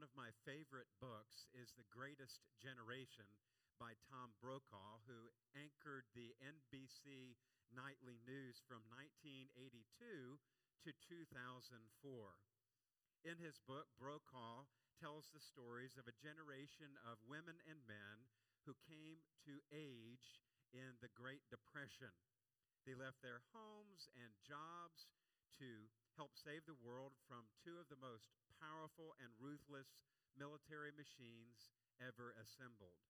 One of my favorite books is The Greatest Generation by Tom Brokaw, who anchored the NBC Nightly News from 1982 to 2004. In his book, Brokaw tells the stories of a generation of women and men who came to age in the Great Depression. They left their homes and jobs to help save the world from two of the most powerful and ruthless military machines ever assembled.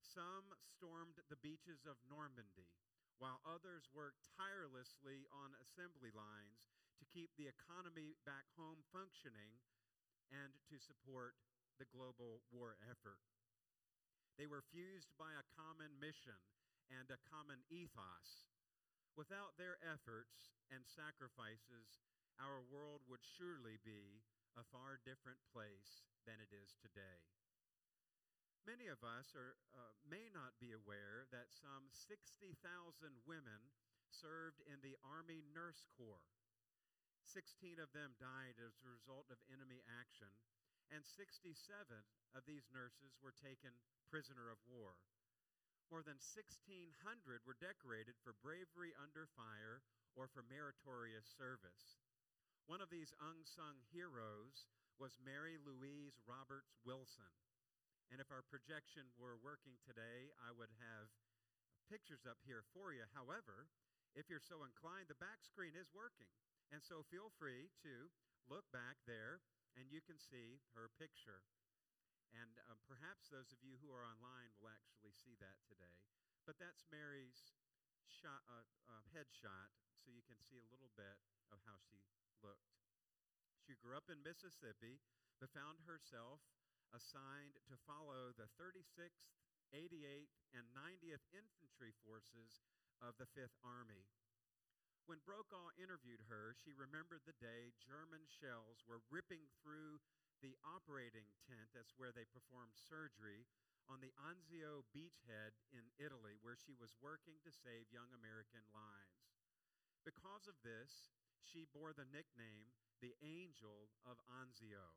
Some stormed the beaches of Normandy, while others worked tirelessly on assembly lines to keep the economy back home functioning and to support the global war effort. They were fused by a common mission and a common ethos. Without their efforts and sacrifices, our world would surely be a far different place than it is today. Many of us may not be aware that some 60,000 women served in the Army Nurse Corps. 16 of them died as a result of enemy action, and 67 of these nurses were taken prisoner of war. More than 1,600 were decorated for bravery under fire or for meritorious service. One of these unsung heroes was Mary Louise Roberts Wilson. And if our projection were working today, I would have pictures up here for you. However, if you're so inclined, the back screen is working. And so feel free to look back there, and you can see her picture. And perhaps those of you who are online will actually see that today. But that's Mary's shot, headshot, so you can see a little bit of how she looked. She grew up in Mississippi, but found herself assigned to follow the 36th, 88th, and 90th Infantry Forces of the Fifth Army. When Brokaw interviewed her, she remembered the day German shells were ripping through the operating tent, that's where they performed surgery, on the Anzio beachhead in Italy, where she was working to save young American lives. Because of this, she bore the nickname the Angel of Anzio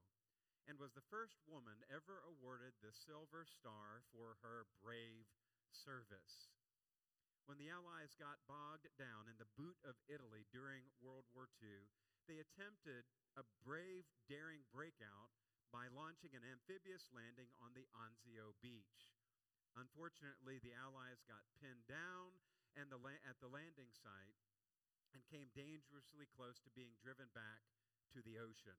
and was the first woman ever awarded the Silver Star for her brave service. When the Allies got bogged down in the boot of Italy during World War II, they attempted a brave, daring breakout by launching an amphibious landing on the Anzio beach. Unfortunately, the Allies got pinned down and at the landing site, and came dangerously close to being driven back to the ocean.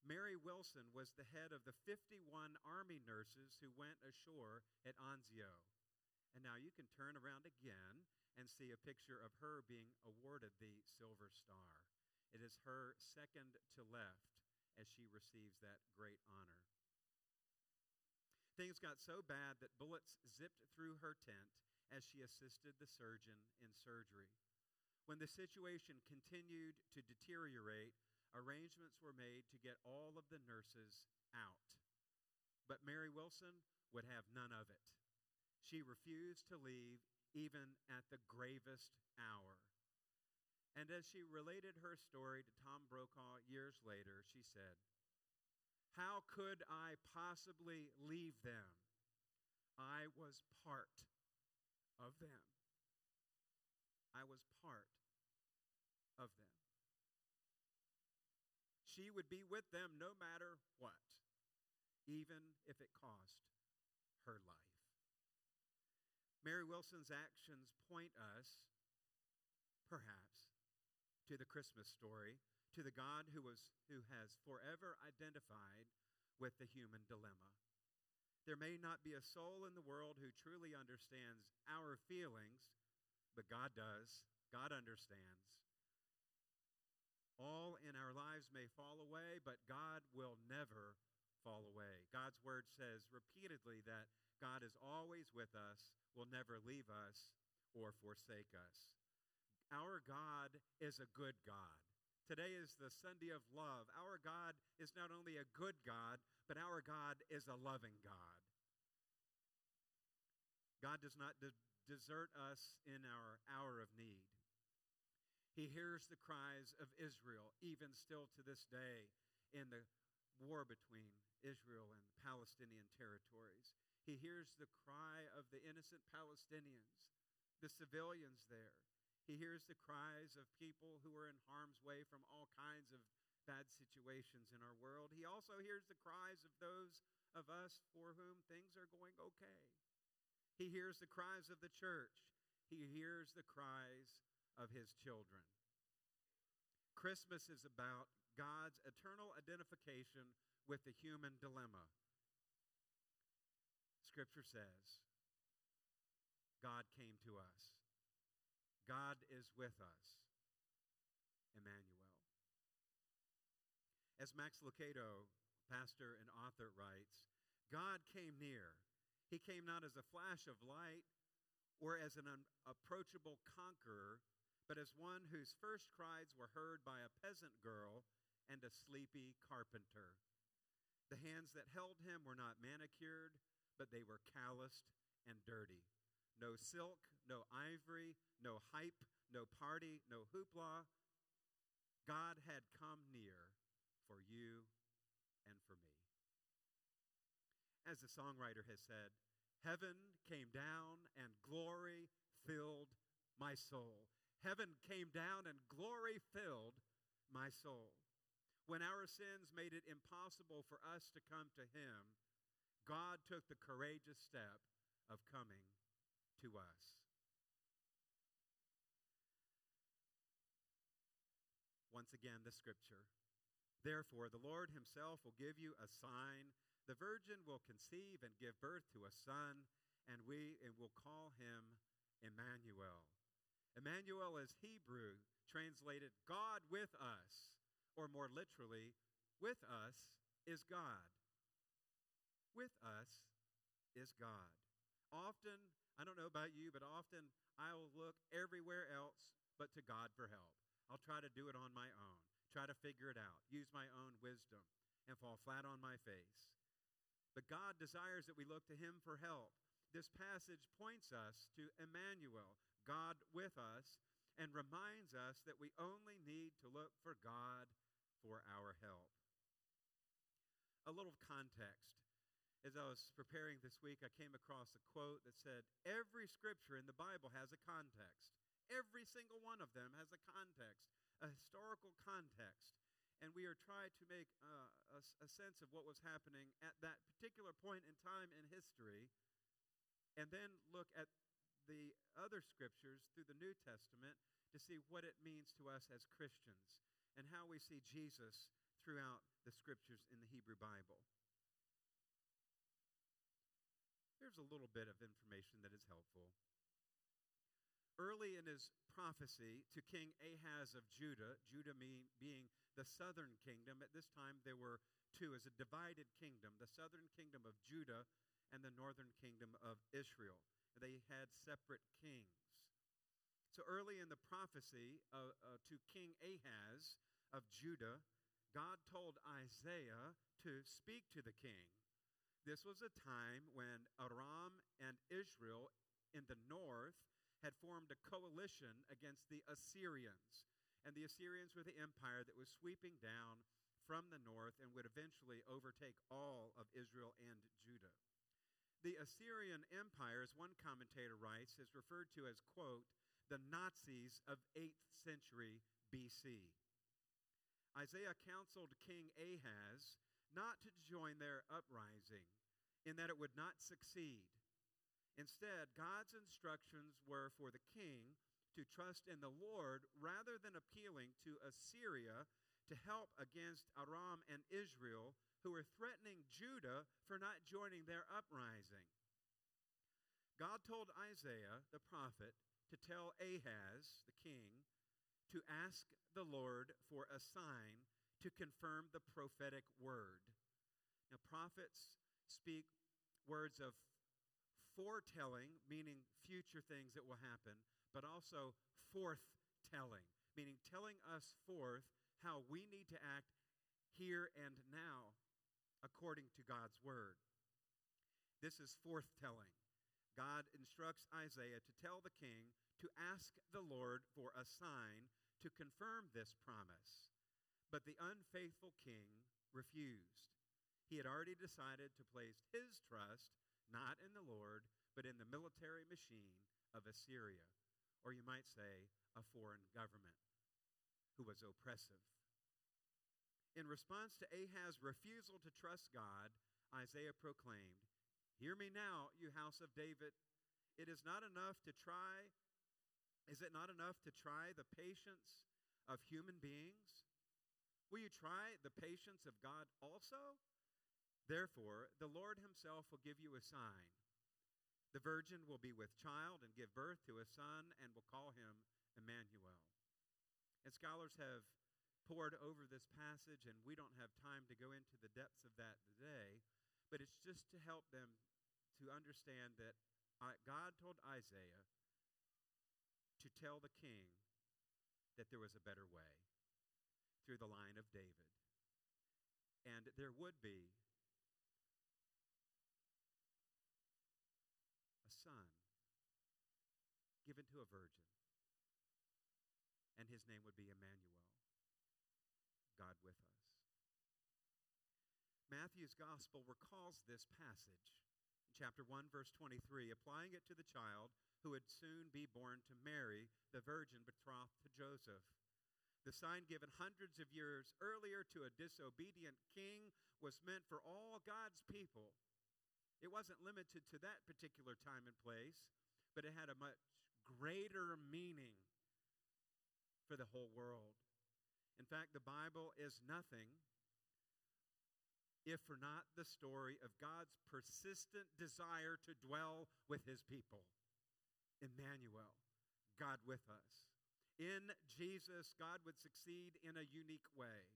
Mary Wilson was the head of the 51 Army nurses who went ashore at Anzio. And now you can turn around again and see a picture of her being awarded the Silver Star. It is her second to left as she receives that great honor. Things got so bad that bullets zipped through her tent as she assisted the surgeon in surgery. When the situation continued to deteriorate, arrangements were made to get all of the nurses out. But Mary Wilson would have none of it. She refused to leave even at the gravest hour. And as she related her story to Tom Brokaw years later, she said, "How could I possibly leave them? I was part of them. I was part of them." She would be with them no matter what, even if it cost her life. Mary Wilson's actions point us, perhaps, to the Christmas story, to the God who has forever identified with the human dilemma. There may not be a soul in the world who truly understands our feelings, but God does. God understands. All in our lives may fall away, but God will never fall away. God's word says repeatedly that God is always with us, will never leave us or forsake us. Our God is a good God. Today is the Sunday of love. Our God is not only a good God, but our God is a loving God. God does not desert us in our hour of need. He hears the cries of Israel, even still to this day, in the war between Israel and the Palestinian territories. He hears the cry of the innocent Palestinians, the civilians there. He hears the cries of people who are in harm's way from all kinds of bad situations in our world. He also hears the cries of those of us for whom things are going okay. He hears the cries of the church. He hears the cries of his children. Christmas is about God's eternal identification with the human dilemma. Scripture says, God came to us. God is with us. Emmanuel. As Max Lucado, pastor and author, writes, God came near. He came not as a flash of light or as an unapproachable conqueror, but as one whose first cries were heard by a peasant girl and a sleepy carpenter. The hands that held him were not manicured, but they were calloused and dirty. No silk, no ivory, no hype, no party, no hoopla. God had come near for you and for me. As the songwriter has said, heaven came down and glory filled my soul. Heaven came down and glory filled my soul. When our sins made it impossible for us to come to him, God took the courageous step of coming to us. Once again, the scripture. Therefore, the Lord himself will give you a sign. The virgin will conceive and give birth to a son, and we will call him Emmanuel. Emmanuel is Hebrew, translated God with us, or more literally, with us is God. With us is God. Often, I don't know about you, but often I'll look everywhere else but to God for help. I'll try to do it on my own, try to figure it out, use my own wisdom, and fall flat on my face. But God desires that we look to him for help. This passage points us to Emmanuel, God with us, and reminds us that we only need to look for God for our help. A little context. As I was preparing this week, I came across a quote that said, every scripture in the Bible has a context. Every single one of them has a context, a historical context. And we are trying to make a sense of what was happening at that particular point in time in history, and then look at the other scriptures through the New Testament to see what it means to us as Christians and how we see Jesus throughout the scriptures in the Hebrew Bible. Here's a little bit of information that is helpful. Early in his prophecy to King Ahaz of Judah, Judah being the southern kingdom, at this time there were two, as a divided kingdom, the southern kingdom of Judah and the northern kingdom of Israel. They had separate kings. So early in the prophecy to King Ahaz of Judah, God told Isaiah to speak to the king. This was a time when Aram and Israel in the north had formed a coalition against the Assyrians. And the Assyrians were the empire that was sweeping down from the north and would eventually overtake all of Israel and Judah. The Assyrian Empire, as one commentator writes, is referred to as, quote, the Nazis of 8th century BC. Isaiah counseled King Ahaz not to join their uprising, in that it would not succeed. Instead, God's instructions were for the king to trust in the Lord rather than appealing to Assyria to help against Aram and Israel, who were threatening Judah for not joining their uprising. God told Isaiah, the prophet, to tell Ahaz, the king, to ask the Lord for a sign to confirm the prophetic word. Now, prophets speak words of foretelling, meaning future things that will happen, but also forthtelling, meaning telling us forth how we need to act here and now according to God's word. This is forthtelling. God instructs Isaiah to tell the king to ask the Lord for a sign to confirm this promise. But the unfaithful king refused. He had already decided to place his trust not in the Lord, but in the military machine of Assyria, or you might say a foreign government, who was oppressive. In response to Ahaz's refusal to trust God, Isaiah proclaimed, "Hear me now, you house of David. Is it not enough to try the patience of human beings? Will you try the patience of God also? Therefore, the Lord himself will give you a sign. The virgin will be with child and give birth to a son and will call him Emmanuel." And scholars have poured over this passage, and we don't have time to go into the depths of that today, but it's just to help them to understand that God told Isaiah to tell the king that there was a better way through the line of David. And there would be a son given to a virgin, and his name would be Emmanuel, God with us. Matthew's gospel recalls this passage. In chapter 1, verse 23, applying it to the child who would soon be born to Mary, the virgin betrothed to Joseph. The sign given hundreds of years earlier to a disobedient king was meant for all God's people. It wasn't limited to that particular time and place, but it had a much greater meaning for the whole world. In fact, the Bible is nothing if for not the story of God's persistent desire to dwell with his people. Emmanuel, God with us. In Jesus, God would succeed in a unique way,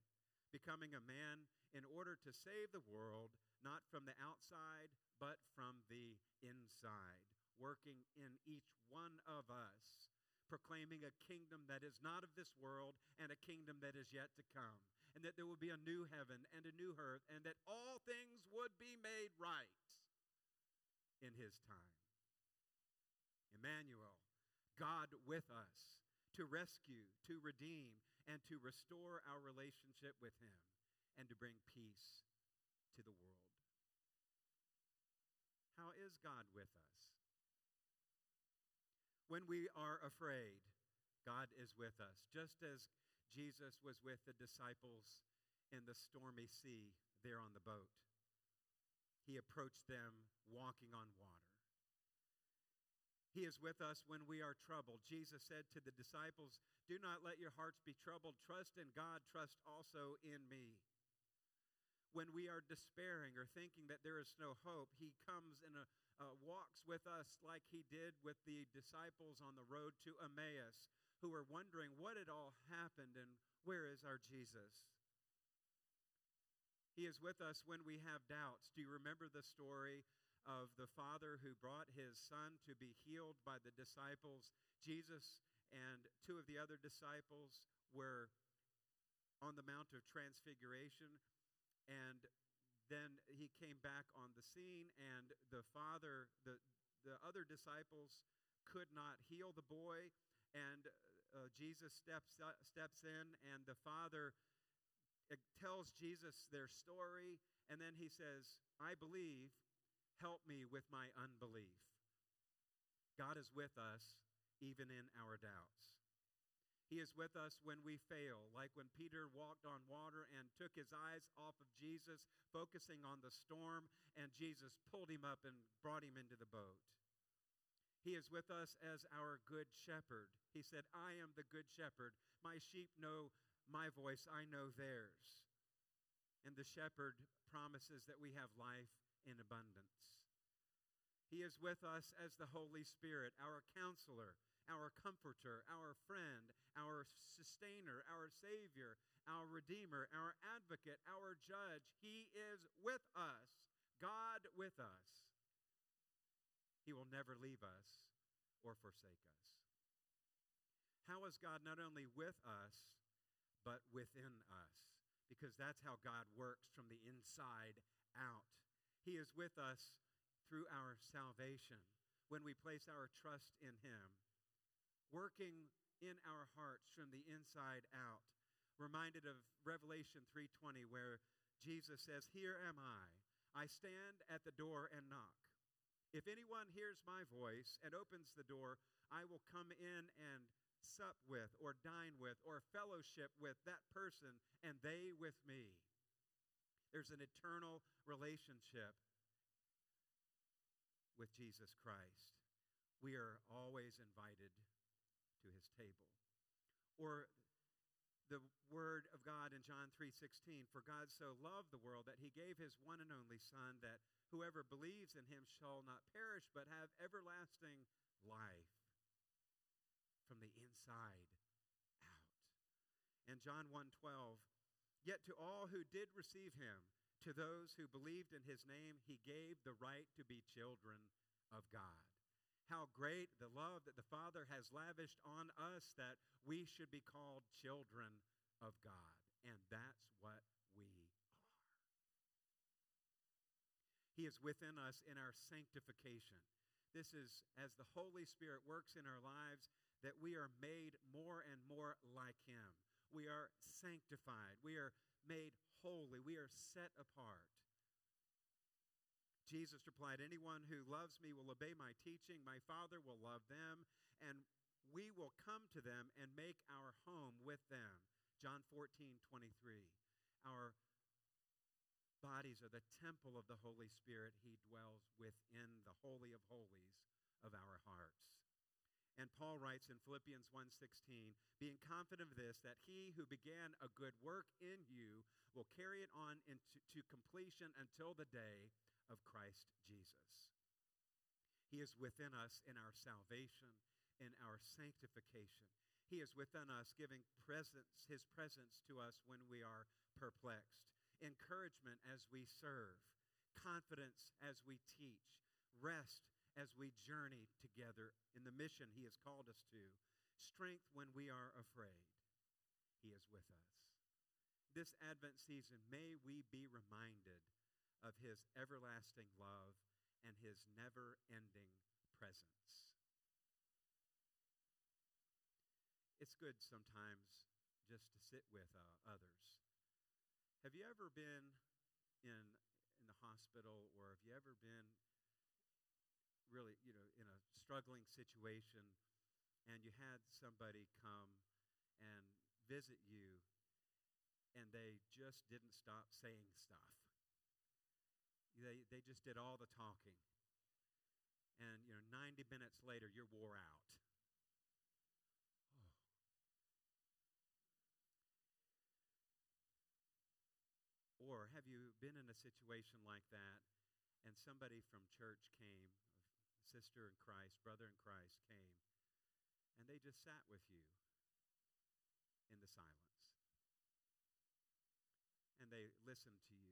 becoming a man in order to save the world, not from the outside, but from the inside, working in each one of us, proclaiming a kingdom that is not of this world and a kingdom that is yet to come, and that there will be a new heaven and a new earth, and that all things would be made right in his time. Emmanuel, God with us, to rescue, to redeem, and to restore our relationship with him, and to bring peace to the world. How is God with us? When we are afraid, God is with us, just as Jesus was with the disciples in the stormy sea there on the boat. He approached them walking on water. He is with us when we are troubled. Jesus said to the disciples, "Do not let your hearts be troubled. Trust in God, trust also in me." When we are despairing or thinking that there is no hope, he comes and walks with us like he did with the disciples on the road to Emmaus, who were wondering what had all happened and where is our Jesus. He is with us when we have doubts. Do you remember the story of the father who brought his son to be healed by the disciples? Jesus and two of the other disciples were on the Mount of Transfiguration, and then he came back on the scene, and the father, the other disciples could not heal the boy, and Jesus steps in, and the father tells Jesus their story, and then he says, "I believe, help me with my unbelief." God is with us even in our doubts. He is with us when we fail, like when Peter walked on water and took his eyes off of Jesus, focusing on the storm, and Jesus pulled him up and brought him into the boat. He is with us as our good shepherd. He said, "I am the good shepherd. My sheep know my voice. I know theirs." And the shepherd promises that we have life in abundance. He is with us as the Holy Spirit, our counselor, our comforter, our friend, our sustainer, our savior, our redeemer, our advocate, our judge. He is with us, God with us. He will never leave us or forsake us. How is God not only with us, but within us? Because that's how God works, from the inside out. He is with us through our salvation, when we place our trust in him, working in our hearts from the inside out. Reminded of Revelation 3:20, where Jesus says, "Here am I stand at the door and knock. If anyone hears my voice and opens the door, I will come in and sup with or dine with or fellowship with that person and they with me." There's an eternal relationship with Jesus Christ. We are always invited to his table. Or the word of God in John 3:16, "For God so loved the world that he gave his one and only Son, that whoever believes in him shall not perish but have everlasting life." From the inside out. And John 1:12, "Yet to all who did receive him, to those who believed in his name, he gave the right to be children of God." How great the love that the Father has lavished on us that we should be called children of God. And that's what we are. He is within us in our sanctification. This is as the Holy Spirit works in our lives that we are made more and more like him. We are sanctified. We are made holy. We are set apart. Jesus replied, "Anyone who loves me will obey my teaching. My Father will love them, and we will come to them and make our home with them." John 14:23. Our bodies are the temple of the Holy Spirit. He dwells within the Holy of Holies of our hearts. And Paul writes in Philippians 1:16, "Being confident of this, that he who began a good work in you will carry it on to completion until the day of Christ Jesus." He is within us in our salvation, in our sanctification. He is within us, giving his presence to us when we are perplexed, encouragement as we serve, confidence as we teach, rest as we journey together in the mission he has called us to, strength when we are afraid. He is with us. This Advent season, may we be reminded of his everlasting love and his never-ending presence. It's good sometimes just to sit with others. Have you ever been in the hospital, or have you ever been really, in a struggling situation, and you had somebody come and visit you, and they just didn't stop saying stuff? They just did all the talking. And, 90 minutes later, you're wore out. Oh. Or have you been in a situation like that, and somebody from church came, sister in Christ, brother in Christ came, and they just sat with you in the silence. And they listened to you.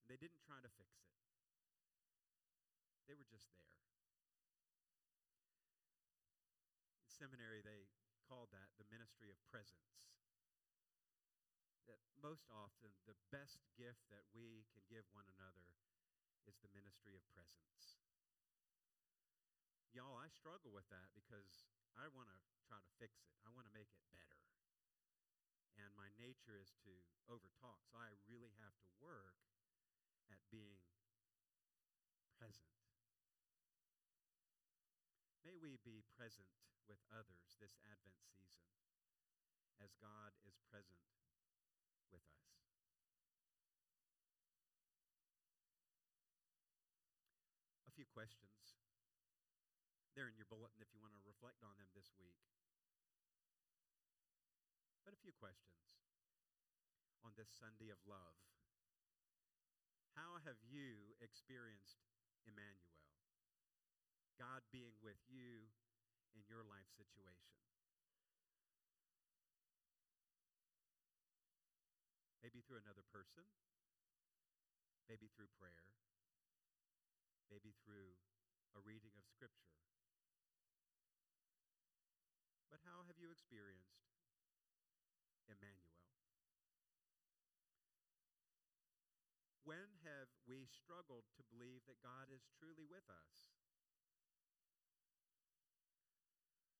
And they didn't try to fix it. They were just there. In seminary, they called that the ministry of presence. That most often, the best gift that we can give one another is the ministry of presence. Y'all, I struggle with that because I want to try to fix it. I want to make it better. And my nature is to overtalk, so I really have to work at being present. May we be present with others this Advent season as God is present with us. A few questions. They're in your bulletin if you want to reflect on them this week. But a few questions on this Sunday of love. How have you experienced Emmanuel, God being with you in your life situation? Maybe through another person, maybe through prayer, maybe through a reading of Scripture. But how have you experienced Emmanuel? When have we struggled to believe that God is truly with us?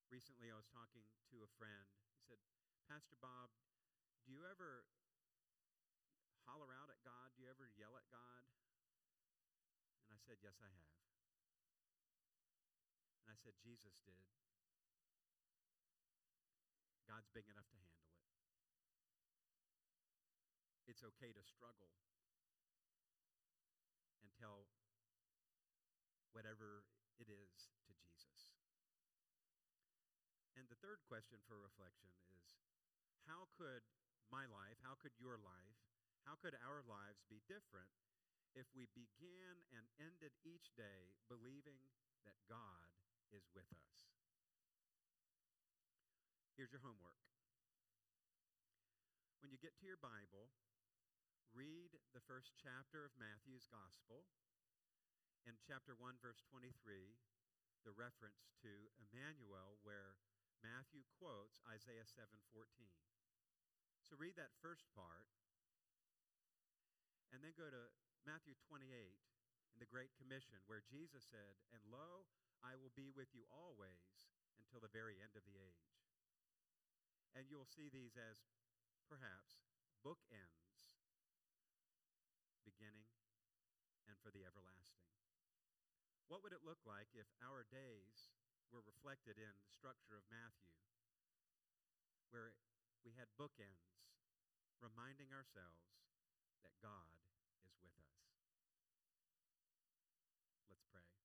Recently, I was talking to a friend. He said, "Pastor Bob, do you ever holler out at God I said, yes, I have. And I said, Jesus did. God's big enough to handle it. It's okay to struggle and tell whatever it is to Jesus. And the third question for reflection is, how could my life, how could your life, how could our lives be different if we began and ended each day believing that God is with us? Here's your homework. When you get to your Bible, read the first chapter of Matthew's Gospel. In chapter 1, verse 23, the reference to Emmanuel, where Matthew quotes Isaiah 7:14. So read that first part, and then go to Matthew 28 in the Great Commission, where Jesus said, "And lo, I will be with you always until the very end of the age." And you'll see these as perhaps bookends, beginning and for the everlasting. What would it look like if our days were reflected in the structure of Matthew, where we had bookends reminding ourselves that God is with us? Let's pray.